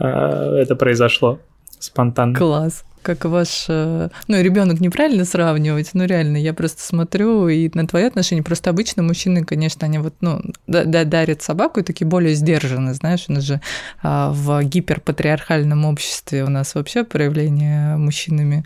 Это произошло спонтанно. Класс. Как ваш... Ну, ребенок неправильно сравнивать, но реально, я просто смотрю и на твои отношения. Просто обычно мужчины, конечно, они вот, ну, дарят собаку и такие более сдержанные, знаешь, у нас же в гиперпатриархальном обществе у нас вообще проявление мужчинами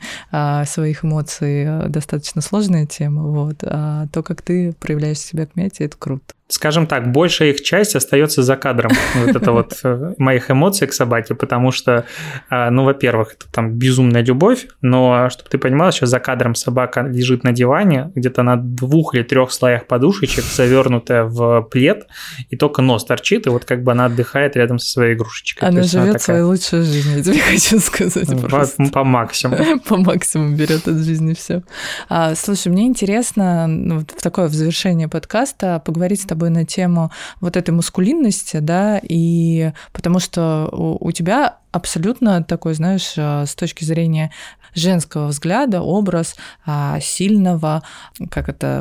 своих эмоций достаточно сложная тема, вот. А то, как ты проявляешь себя к Мяте, это круто. Скажем так, большая их часть остается за кадром вот это вот моих эмоций к собаке, потому что, ну, во-первых, это там безумная любовь, но, чтобы ты понимала, сейчас за кадром собака лежит на диване, где-то на двух или трех слоях подушечек, завернутая в плед, и только нос торчит, и вот как бы она отдыхает рядом со своей игрушечкой. Она живет она такая... своей лучшей жизнью, я тебе хочу сказать. По, по максимуму. По максимуму берет от жизни все. А, слушай, мне интересно, ну, в такое в завершение подкаста поговорить с тобой на тему вот этой маскулинности, да, и потому что у, у тебя абсолютно такой, знаешь, с точки зрения женского взгляда образ сильного, как это,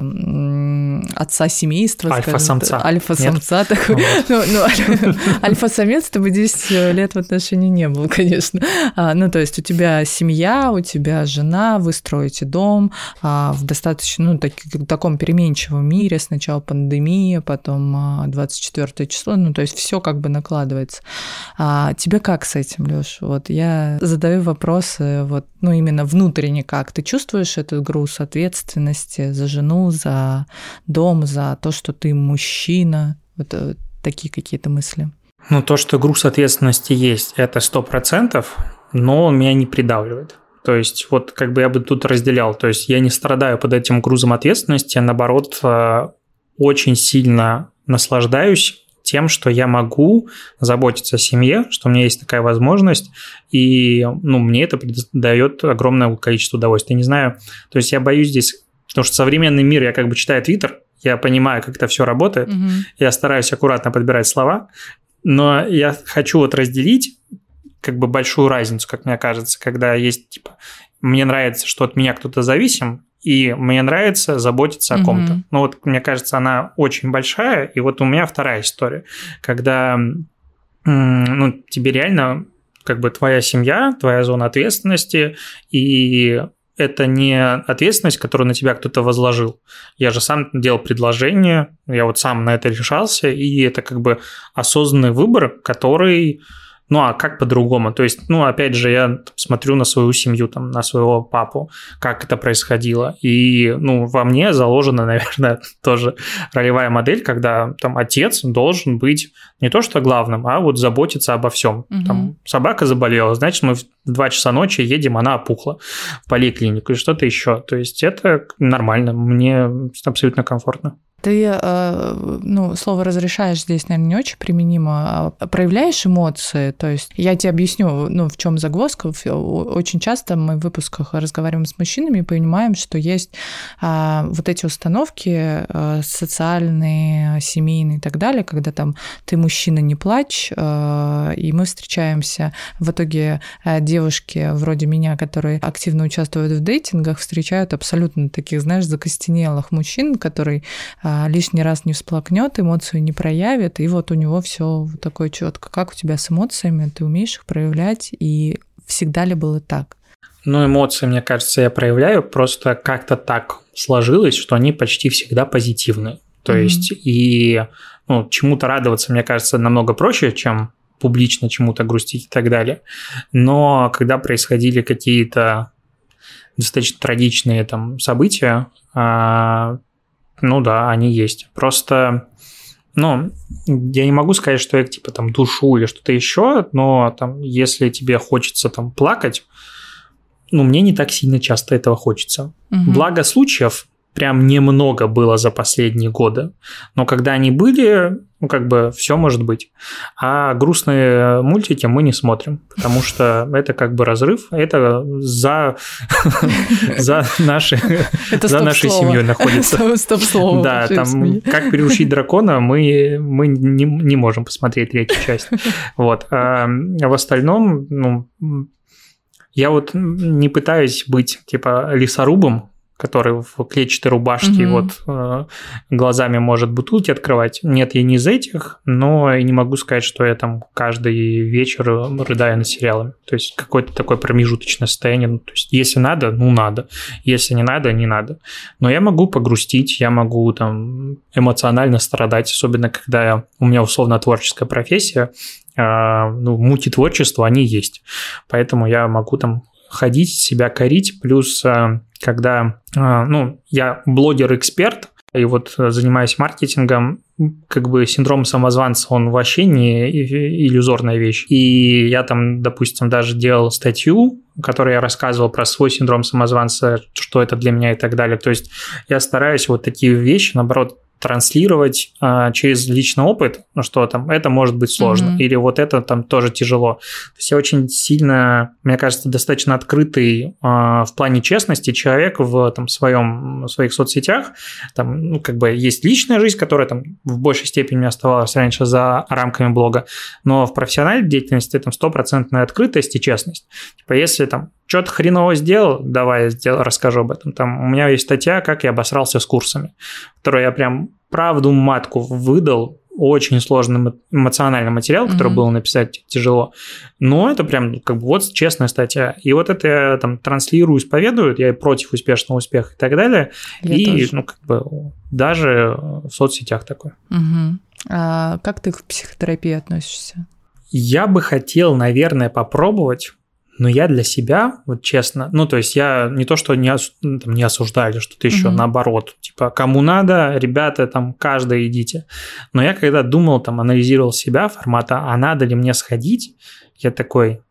отца семейства. Альфа-самца. Альфа-самца такой. Ну, ну, альфа-самец ты бы десять лет в отношении не был, конечно. Ну, то есть у тебя семья, у тебя жена, вы строите дом в достаточно, ну, так, таком переменчивом мире. Сначала пандемия, потом двадцать четвёртое число, ну, то есть все как бы накладывается. Тебе как с этим? общем, Лёш, вот я задаю вопросы, вот, ну, именно внутренне как. Ты чувствуешь этот груз ответственности за жену, за дом, за то, что ты мужчина? Вот, вот такие какие-то мысли. Ну, то, что груз ответственности есть, это сто процентов, но он меня не придавливает. То есть, вот как бы я бы тут разделял. То есть, я не страдаю под этим грузом ответственности, а наоборот, очень сильно наслаждаюсь тем, что я могу заботиться о семье, что у меня есть такая возможность, и, ну, мне это дает огромное количество удовольствия. Я не знаю, то есть я боюсь здесь, потому что современный мир, я как бы читаю Твиттер, я понимаю, как это все работает, угу. Я стараюсь аккуратно подбирать слова, но я хочу вот разделить как бы большую разницу, как мне кажется, когда есть, типа, мне нравится, что от меня кто-то зависим, и мне нравится заботиться о ком-то. Mm-hmm. Ну вот, мне кажется, она очень большая, и вот у меня вторая история, когда, ну, тебе реально как бы твоя семья, твоя зона ответственности, и это не ответственность, которую на тебя кто-то возложил. Я же сам делал предложение, я вот сам на это решался, и это как бы осознанный выбор, который... Ну, а как по-другому? То есть, ну, опять же, я смотрю на свою семью, там, на своего папу, как это происходило. И, ну, во мне заложена, наверное, тоже ролевая модель, когда там отец должен быть не то что главным, а вот заботиться обо всем. Угу. Там собака заболела, значит, мы в два часа ночи едем, она опухла в поликлинику и что-то еще. То есть, это нормально, мне абсолютно комфортно. Ты, ну, слово «разрешаешь» здесь, наверное, не очень применимо. Проявляешь эмоции? То есть я тебе объясню, ну, в чем загвоздка. Очень часто мы в выпусках разговариваем с мужчинами и понимаем, что есть вот эти установки социальные, семейные и так далее, когда там ты мужчина, не плачь, и мы встречаемся. В итоге девушки вроде меня, которые активно участвуют в дейтингах, встречают абсолютно таких, знаешь, закостенелых мужчин, которые... лишний раз не всплакнет, эмоцию не проявит, и вот у него все такое четко. Как у тебя с эмоциями? Ты умеешь их проявлять? И всегда ли было так? Ну, эмоции, мне кажется, я проявляю, просто как-то так сложилось, что они почти всегда позитивны. То mm-hmm. есть и, ну, чему-то радоваться, мне кажется, намного проще, чем публично чему-то грустить и так далее. Но когда происходили какие-то достаточно трагичные там события, ну да, они есть. Просто, ну, я не могу сказать, что я типа там душу или что-то еще, но там, если тебе хочется там плакать, ну, мне не так сильно часто этого хочется. Угу. Благо случаев прям немного было за последние годы, но когда они были, ну, как бы все может быть. А грустные мультики мы не смотрим, потому что это как бы разрыв, это за нашей семьей находится. Стоп-слово. Да, там «Как приручить дракона» мы не можем посмотреть третью часть. Вот. А в остальном, ну, я вот не пытаюсь быть типа лесорубом, который в клетчатой рубашке угу. вот э, глазами может бутылки открывать. Нет, я не из этих, но и не могу сказать, что я там каждый вечер рыдаю над сериалами. То есть какое-то такое промежуточное состояние. Ну, то есть если надо, ну надо. Если не надо, не надо. Но я могу погрустить, я могу там эмоционально страдать, особенно когда я, у меня условно-творческая профессия, э, ну, муки творчества, они есть. Поэтому я могу там ходить, себя корить, плюс... Э, когда, ну, я блогер-эксперт, и вот занимаюсь маркетингом, как бы синдром самозванца, он вообще не иллюзорная вещь. И я там, допустим, даже делал статью, в которой я рассказывал про свой синдром самозванца, что это для меня и так далее. То есть я стараюсь вот такие вещи, наоборот, транслировать а, через личный опыт, ну что там, это может быть сложно, mm-hmm. или вот это там тоже тяжело. То есть я очень сильно, мне кажется, достаточно открытый а, в плане честности человек в там, своем, в своих соцсетях. Там, ну, как бы есть личная жизнь, которая там в большей степени оставалась раньше за рамками блога, но в профессиональной деятельности там стопроцентная открытость и честность. Типа если там что-то хреново сделал, давай я сделал, расскажу об этом. Там у меня есть статья «Как я обосрался с курсами», которую я прям правду матку выдал, очень сложный эмоциональный материал, который mm-hmm. было написать тяжело. Но это прям как бы вот честная статья. И вот это я там транслирую, исповедую, я и против успешного успеха и так далее. Я и тоже. Ну как бы даже в соцсетях такое. Mm-hmm. А как ты к психотерапии относишься? Я бы хотел, наверное, попробовать, но я для себя, вот честно, ну, то есть я не то, что не, ос, там, не осуждаю или что-то еще, mm-hmm. наоборот, типа, кому надо, ребята, там, каждый идите. Но я когда думал, там, анализировал себя формата, а надо ли мне сходить, я такой...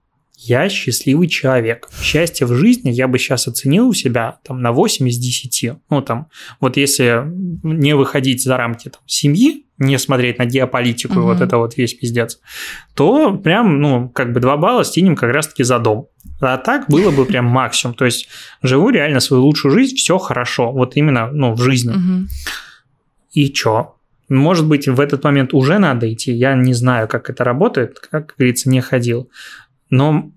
Я счастливый человек. Счастье в жизни я бы сейчас оценил у себя там, на восемь из десяти. Ну, там, вот если не выходить за рамки там, семьи, не смотреть на геополитику, угу. вот это вот весь пиздец, то прям, ну, как бы два балла стянем как раз-таки за дом. А так было бы прям максимум. То есть живу реально свою лучшую жизнь, все хорошо. Вот именно, ну, в жизни. Угу. И чё? Может быть, в этот момент уже надо идти. Я не знаю, как это работает. Как говорится, не ходил. Но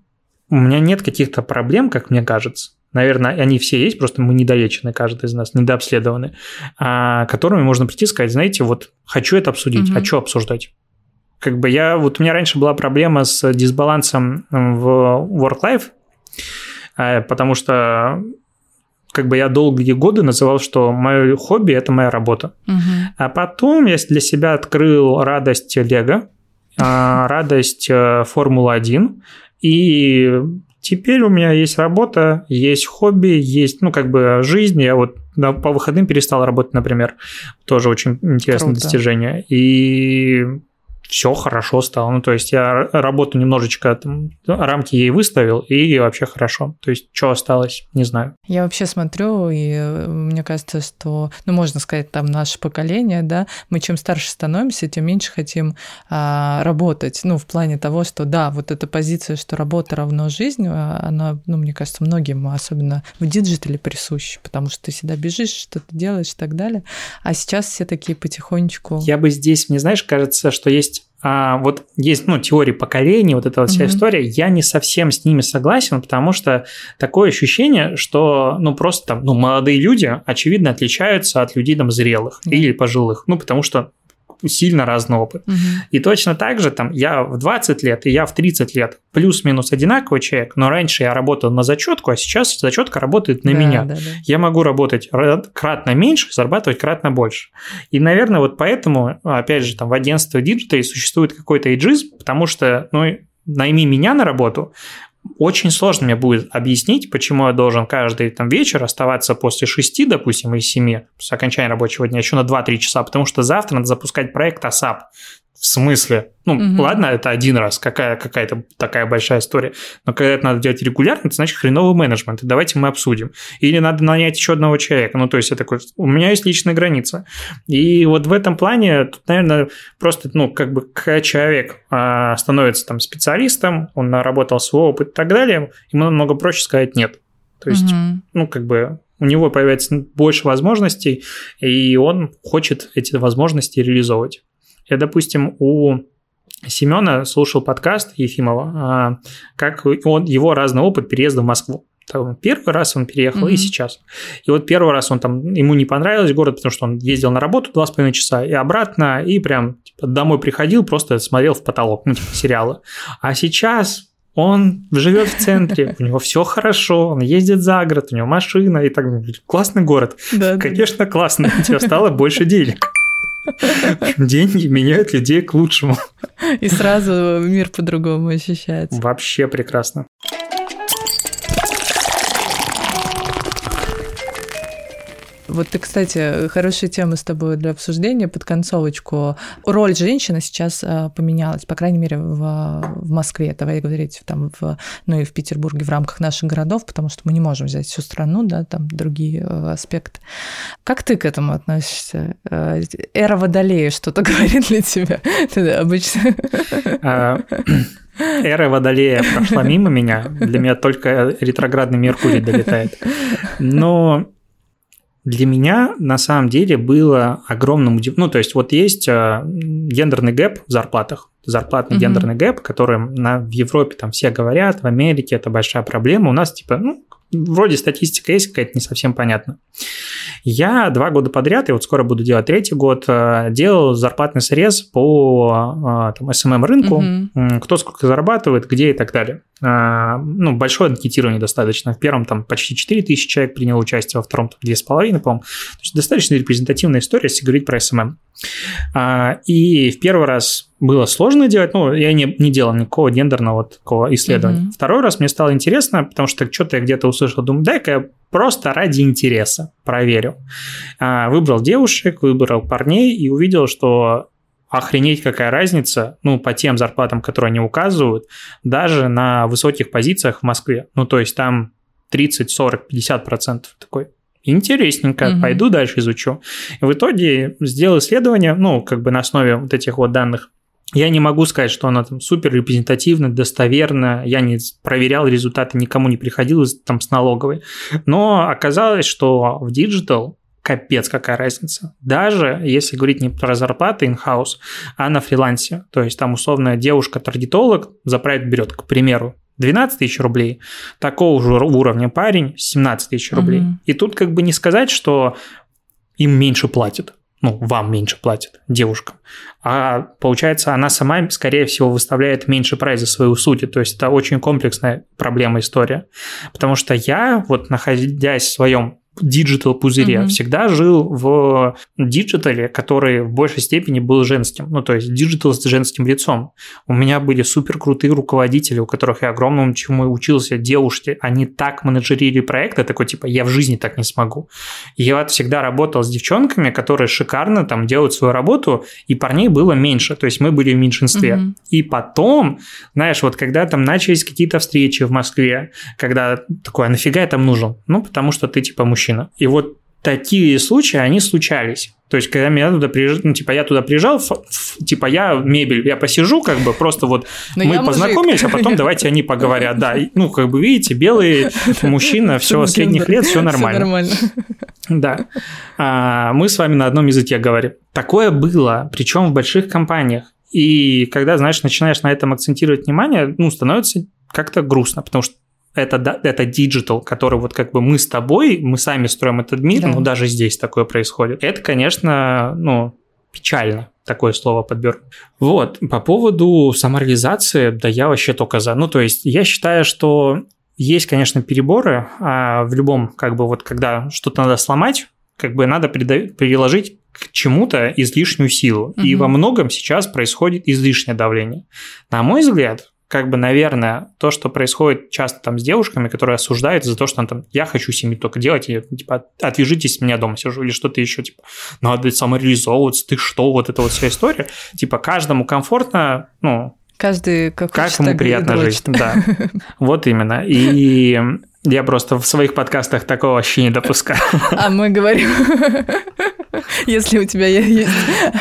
у меня нет каких-то проблем, как мне кажется. Наверное, они все есть, просто мы недолечены, каждый из нас, недообследованы, которыми можно прийти и сказать, знаете, вот хочу это обсудить, угу. а что обсуждать? Как бы я... Вот у меня раньше была проблема с дисбалансом в work-life, потому что... как бы я долгие годы называл, что мое хобби – это моя работа. Угу. А потом я для себя открыл радость Лего, радость Формулы-один, и теперь у меня есть работа, есть хобби, есть, ну, как бы жизнь. Я вот по выходным перестал работать, например, тоже очень интересное Круто. достижение, и все хорошо стало. Ну, то есть я работу немножечко, там, рамки ей выставил, и вообще хорошо. То есть что осталось, не знаю. Я вообще смотрю, и мне кажется, что, ну, можно сказать, там, наше поколение, да, мы чем старше становимся, тем меньше хотим а, работать. Ну, в плане того, что, да, вот эта позиция, что работа равно жизнь, она, ну, мне кажется, многим, особенно в диджитале присуща, потому что ты всегда бежишь, что-то делаешь и так далее. А сейчас все такие потихонечку... Я бы здесь, мне, знаешь, кажется, что есть А, вот есть, ну, теория поколений, вот эта вот вся mm-hmm. история, я не совсем с ними согласен, потому что такое ощущение, что, ну, просто там, ну, молодые люди, очевидно, отличаются от людей там зрелых mm-hmm. или пожилых, ну, потому что сильно разный опыт. Mm-hmm. И точно так же там я в двадцать лет и я в тридцать лет плюс-минус одинаковый человек, но раньше я работал на зачетку, а сейчас зачетка работает на да, меня. Да, да. Я могу работать кратно меньше, зарабатывать кратно больше. И, наверное, вот поэтому, опять же, там в агентстве диджитале существует какой-то эйджизм, потому что, ну, найми меня на работу, очень сложно мне будет объяснить, почему я должен каждый там вечер оставаться после шести, допустим, или семи, после окончания рабочего дня, еще на два-три часа, потому что завтра надо запускать проект эй эс эй пи. В смысле? Ну, угу. ладно, это один раз, какая, какая-то такая большая история. Но когда это надо делать регулярно, это значит хреновый менеджмент. И давайте мы обсудим. Или надо нанять еще одного человека. Ну, то есть, я такой, у меня есть личная граница. И вот в этом плане, тут, наверное, просто, ну, как бы, когда человек а, становится там специалистом, он наработал свой опыт и так далее, ему намного проще сказать «нет». То есть, угу. ну, как бы... У него появится больше возможностей, и он хочет эти возможности реализовывать. Я, допустим, у Семена слушал подкаст Ефимова, как он, его разный опыт переезда в Москву. Там, первый раз он переехал, mm-hmm. и сейчас. И вот первый раз он там, ему не понравился город, потому что он ездил на работу два с половиной часа и обратно, и прям типа, домой приходил, просто смотрел в потолок, ну, типа сериалы. А сейчас... Он живет в центре, у него все хорошо, он ездит за город, у него машина и так далее. Классный город. Да, Конечно, да. классно, у тебя стало больше денег. Деньги меняют людей к лучшему. И сразу мир по-другому ощущается. Вообще прекрасно. Вот ты, кстати, хорошая тема с тобой для обсуждения под концовочку. Роль женщины сейчас поменялась, по крайней мере, в, в Москве, давай говорить, там, в, ну и в Петербурге в рамках наших городов, потому что мы не можем взять всю страну, да, там другие аспекты. Как ты к этому относишься? Эра Водолея что-то говорит для тебя? Ты обычно... Эра Водолея прошла мимо меня, для меня только ретроградный Меркурий долетает. Но... Для меня на самом деле было огромным удивлением. Ну, то есть, вот есть э, гендерный гэп в зарплатах. Зарплатный mm-hmm. гендерный гэп, который на, в Европе там все говорят, в Америке это большая проблема. У нас, типа, ну, вроде статистика есть, какая-то не совсем понятна. Я два года подряд, и вот скоро буду делать третий год, делал зарплатный срез по там, эс эм эм-рынку, угу. кто сколько зарабатывает, где и так далее. Ну, большое анкетирование достаточно. В первом там почти четыре тысячи человек приняло участие, во втором там две тысячи пятьсот, по-моему. То есть достаточно репрезентативная история, если говорить про эс эм эм. И в первый раз было сложно делать, ну, я не, не делал никакого гендерного такого исследования. Mm-hmm. Второй раз мне стало интересно, потому что что-то я где-то услышал, думаю, дай-ка я просто ради интереса проверю. Выбрал девушек, выбрал парней и увидел, что охренеть, какая разница, ну, по тем зарплатам, которые они указывают, даже на высоких позициях в Москве. Ну, то есть там тридцать, сорок, пятьдесят процентов такой. Интересненько, угу. пойду дальше изучу. В итоге сделал исследование, ну, как бы на основе вот этих вот данных. Я не могу сказать, что оно там супер репрезентативно, достоверно. Я не проверял результаты, никому не приходилось там с налоговой. Но оказалось, что в диджитал капец какая разница. Даже если говорить не про зарплаты in-house, а на фрилансе. То есть там условно девушка-таргетолог за проект берет, к примеру, двенадцать тысяч рублей, такого же уровня парень семнадцать тысяч рублей. Mm-hmm. И тут как бы не сказать, что им меньше платят, ну, вам меньше платят, девушкам. А получается, она сама, скорее всего, выставляет меньше прайс за свою суть. То есть это очень комплексная проблема, история. Потому что я, вот находясь в своем диджитал-пузыре, mm-hmm. всегда жил в диджитале, который в большей степени был женским, ну, то есть диджитал с женским лицом. У меня были суперкрутые руководители, у которых я огромному чему учился, девушки, они так менеджерили проекты, такой, типа, я в жизни так не смогу. И я вот всегда работал с девчонками, которые шикарно там делают свою работу, и парней было меньше, то есть мы были в меньшинстве. Mm-hmm. И потом, знаешь, вот когда там начались какие-то встречи в Москве, когда такое, а нафига я там нужен? Ну, потому что ты, типа, мужчина. И вот такие случаи, они случались. То есть, когда меня туда приезжали, ну, типа, я туда приезжал, ф- ф- типа, я мебель, я посижу, как бы, просто вот но мы познакомились, мужик. А потом давайте они поговорят, да. Ну, как бы, видите, белый мужчина, все, средних лет, все нормально. Да. Мы с вами на одном языке говорим. Такое было, причем в больших компаниях. И когда, знаешь, начинаешь на этом акцентировать внимание, ну, становится как-то грустно, потому что это диджитал, который вот как бы мы с тобой, мы сами строим этот мир, да. но даже здесь такое происходит. Это, конечно, ну, печально, такое слово подберу. Вот, по поводу самореализации, да я вообще только за. Ну, то есть я считаю, что есть, конечно, переборы, а в любом, как бы вот когда что-то надо сломать, как бы надо приложить к чему-то излишнюю силу. Угу. И во многом сейчас происходит излишнее давление. На мой взгляд, как бы, наверное, то, что происходит часто там с девушками, которые осуждаются за то, что там, я хочу семью только делать, и, типа, отвяжитесь, меня дома сижу, или что-то еще, типа, надо самореализовываться, ты что, вот эта вот вся история. Типа, каждому комфортно, ну, каждый как хочет, так приятно жить. Да, вот именно. И я просто в своих подкастах такого вообще не допускаю. А мы говорим... Если у тебя есть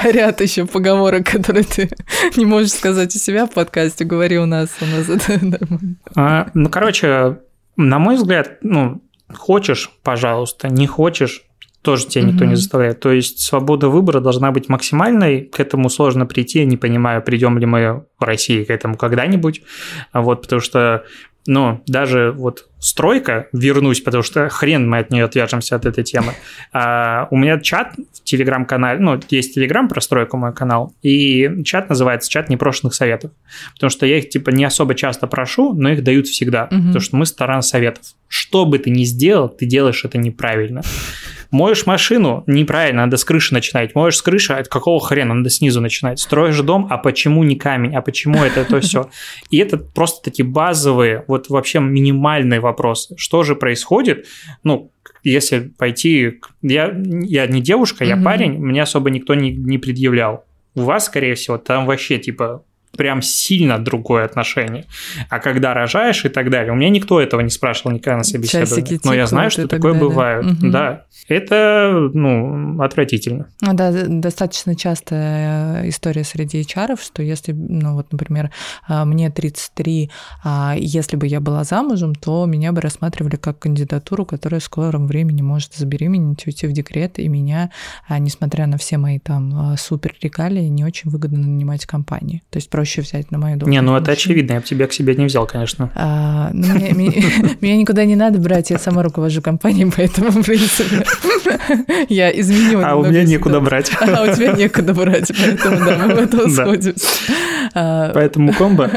ряд еще поговорок, которые ты не можешь сказать у себя в подкасте, говори у нас, у нас это нормально. А, ну, короче, на мой взгляд, ну, хочешь, пожалуйста, не хочешь, тоже тебя никто mm-hmm. не заставляет. То есть свобода выбора должна быть максимальной, к этому сложно прийти, я не понимаю, придем ли мы в России к этому когда-нибудь, вот, потому что... Ну, даже вот стройка, вернусь, потому что хрен мы от нее отвяжемся, от этой темы. А, у меня чат в телеграм-канале, ну, есть телеграм про стройку, мой канал, и чат называется «Чат непрошенных советов», потому что я их, типа, не особо часто прошу, но их дают всегда, угу. потому что мы сторона советов. Что бы ты ни сделал, ты делаешь это неправильно. Моешь машину, неправильно, надо с крыши начинать. Моешь с крыши, от какого хрена, надо снизу начинать. Строишь дом, а почему не камень, а почему это, то все. И это просто такие базовые, вот вообще минимальные вопросы. Что же происходит, ну, если пойти... Я, я не девушка, я mm-hmm. парень, меня особо никто не, не предъявлял. У вас, скорее всего, там вообще, типа... прям сильно другое отношение. А когда рожаешь и так далее, у меня никто этого не спрашивал никогда на собеседовании. Но я знаю, что такое бывает. Угу. Да. Это, ну, отвратительно. Ну, да, достаточно частая история среди эйч ар, что если, ну, вот, например, мне тридцать три, если бы я была замужем, то меня бы рассматривали как кандидатуру, которая в скором времени может забеременеть, уйти в декрет, и меня, несмотря на все мои там супер регалии, не очень выгодно нанимать компании. То есть просто проще взять на мою долю. Не, ну это очевидно, я бы тебя к себе не взял, конечно. А, ну, меня, меня никуда не надо брать, я сама руковожу компанией, поэтому, в принципе, я изменила. А у меня некуда брать. А у тебя некуда брать, поэтому да, мы в этом сходимся. Поэтому комбо.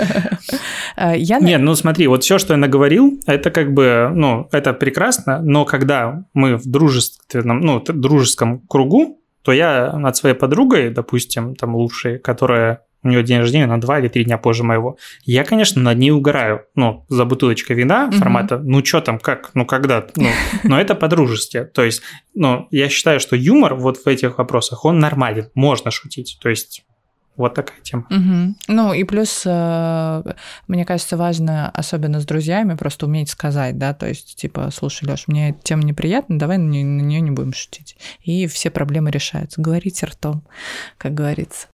Я... Нет, ну смотри, вот все, что я наговорил, это как бы, ну, это прекрасно, но когда мы в дружественном, ну, дружеском кругу, то я над своей подругой, допустим, там лучшей, которая у нее день рождения на два или три дня позже моего, я, конечно, над ней угораю, ну, за бутылочкой вина mm-hmm. формата, ну, что там, как, ну, когда, ну, но это по-дружески, то есть, ну, я считаю, что юмор вот в этих вопросах, он нормален, можно шутить, то есть... Вот такая тема. Угу. Ну и плюс, мне кажется, важно, особенно с друзьями, просто уметь сказать, да, то есть, типа, слушай, Лёш, мне эта тема неприятна, давай на нее не будем шутить. И все проблемы решаются. Говорите ртом, как говорится.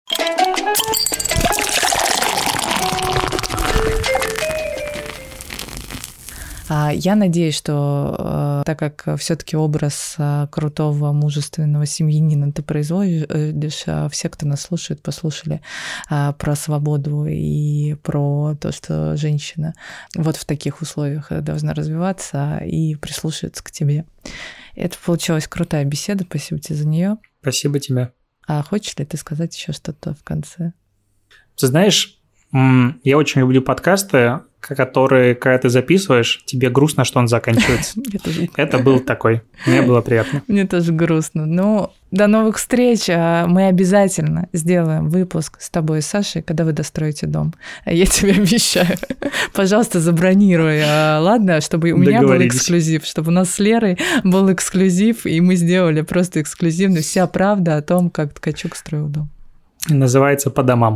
Я надеюсь, что так как все-таки образ крутого, мужественного семьянина ты производишь, все, кто нас слушает, послушали про свободу и про то, что женщина вот в таких условиях должна развиваться и прислушиваться к тебе. Это получилась крутая беседа, спасибо тебе за нее. Спасибо тебе. А хочешь ли ты сказать еще что-то в конце? Ты знаешь, я очень люблю подкасты, которые, когда ты записываешь, тебе грустно, что он заканчивается. Это был такой. Мне было приятно. Мне тоже грустно. Ну, до новых встреч. Мы обязательно сделаем выпуск с тобой и Сашей, когда вы достроите дом. Я тебе обещаю. Пожалуйста, забронируй. Ладно, чтобы у меня был эксклюзив, чтобы у нас с Лерой был эксклюзив, и мы сделали просто эксклюзивную вся правда о том, как Ткачук строил дом. Называется «По домам».